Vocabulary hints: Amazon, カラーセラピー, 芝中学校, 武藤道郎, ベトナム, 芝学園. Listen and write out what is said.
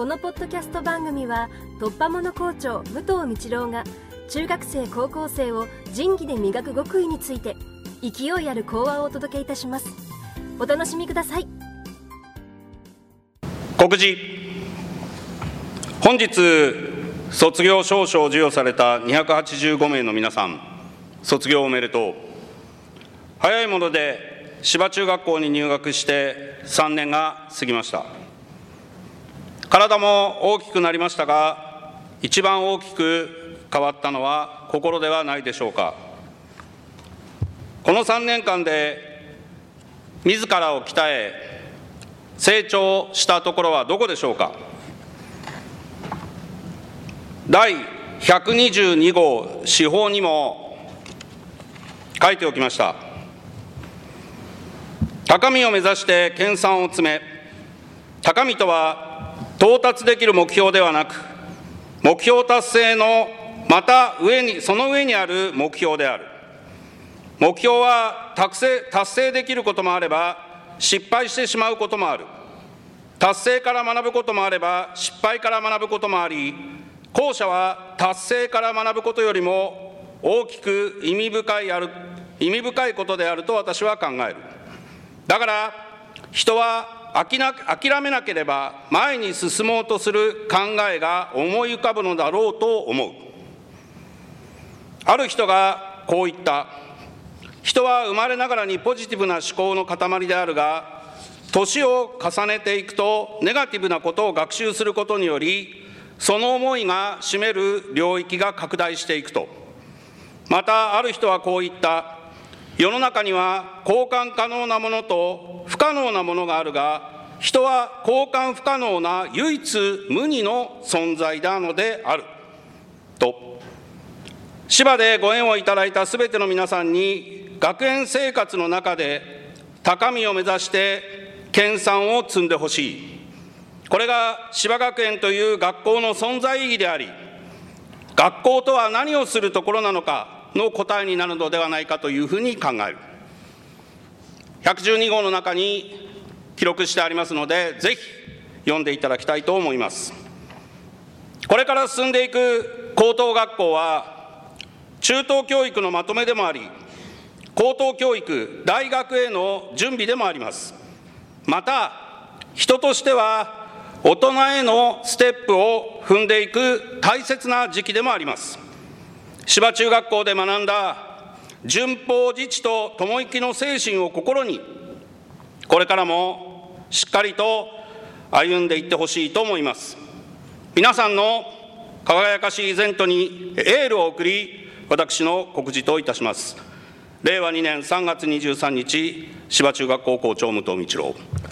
このポッドキャスト番組は突破者校長武藤道郎が中学生高校生を仁義で磨く極意について勢いある講話をお届けいたします。お楽しみください。告示。本日卒業証書を授与された285名の皆さん、卒業おめでとう。早いもので芝中学校に入学して3年が過ぎました。体も大きくなりましたが、一番大きく変わったのは心ではないでしょうか。この3年間で自らを鍛え成長したところはどこでしょうか。第122号司法にも書いておきました。高みを目指して研鑽を詰め、高みとは到達できる目標ではなく、目標達成のまた上に、その上にある目標である。目標は達成できることもあれば失敗してしまうこともある。達成から学ぶこともあれば失敗から学ぶこともあり、後者は達成から学ぶことよりも大きく意味深いことであると私は考える。だから人は諦めなければ前に進もうとする考えが思い浮かぶのだろうと思う。ある人がこう言った。人は生まれながらにポジティブな思考の塊であるが、年を重ねていくとネガティブなことを学習することにより、その思いが占める領域が拡大していくと。またある人はこう言った。世の中には交換可能なものと不可能なものがあるが、人は交換不可能な唯一無二の存在なのであると。芝でご縁をいただいたすべての皆さんに、学園生活の中で高みを目指して研鑽を積んでほしい。これが芝学園という学校の存在意義であり、学校とは何をするところなのかの答えになるのではないかというふうに考える。112号の中に記録してありますので、ぜひ読んでいただきたいと思います。これから進んでいく高等学校は中等教育のまとめでもあり、高等教育、大学への準備でもあります。また、人としては大人へのステップを踏んでいく大切な時期でもあります。芝中学校で学んだ順法自治と友域の精神を心に、これからもしっかりと歩んでいってほしいと思います。皆さんの輝かしいイベントにエールを送り、私の告示といたします。令和2年3月23日、芝中学校校長武藤道郎。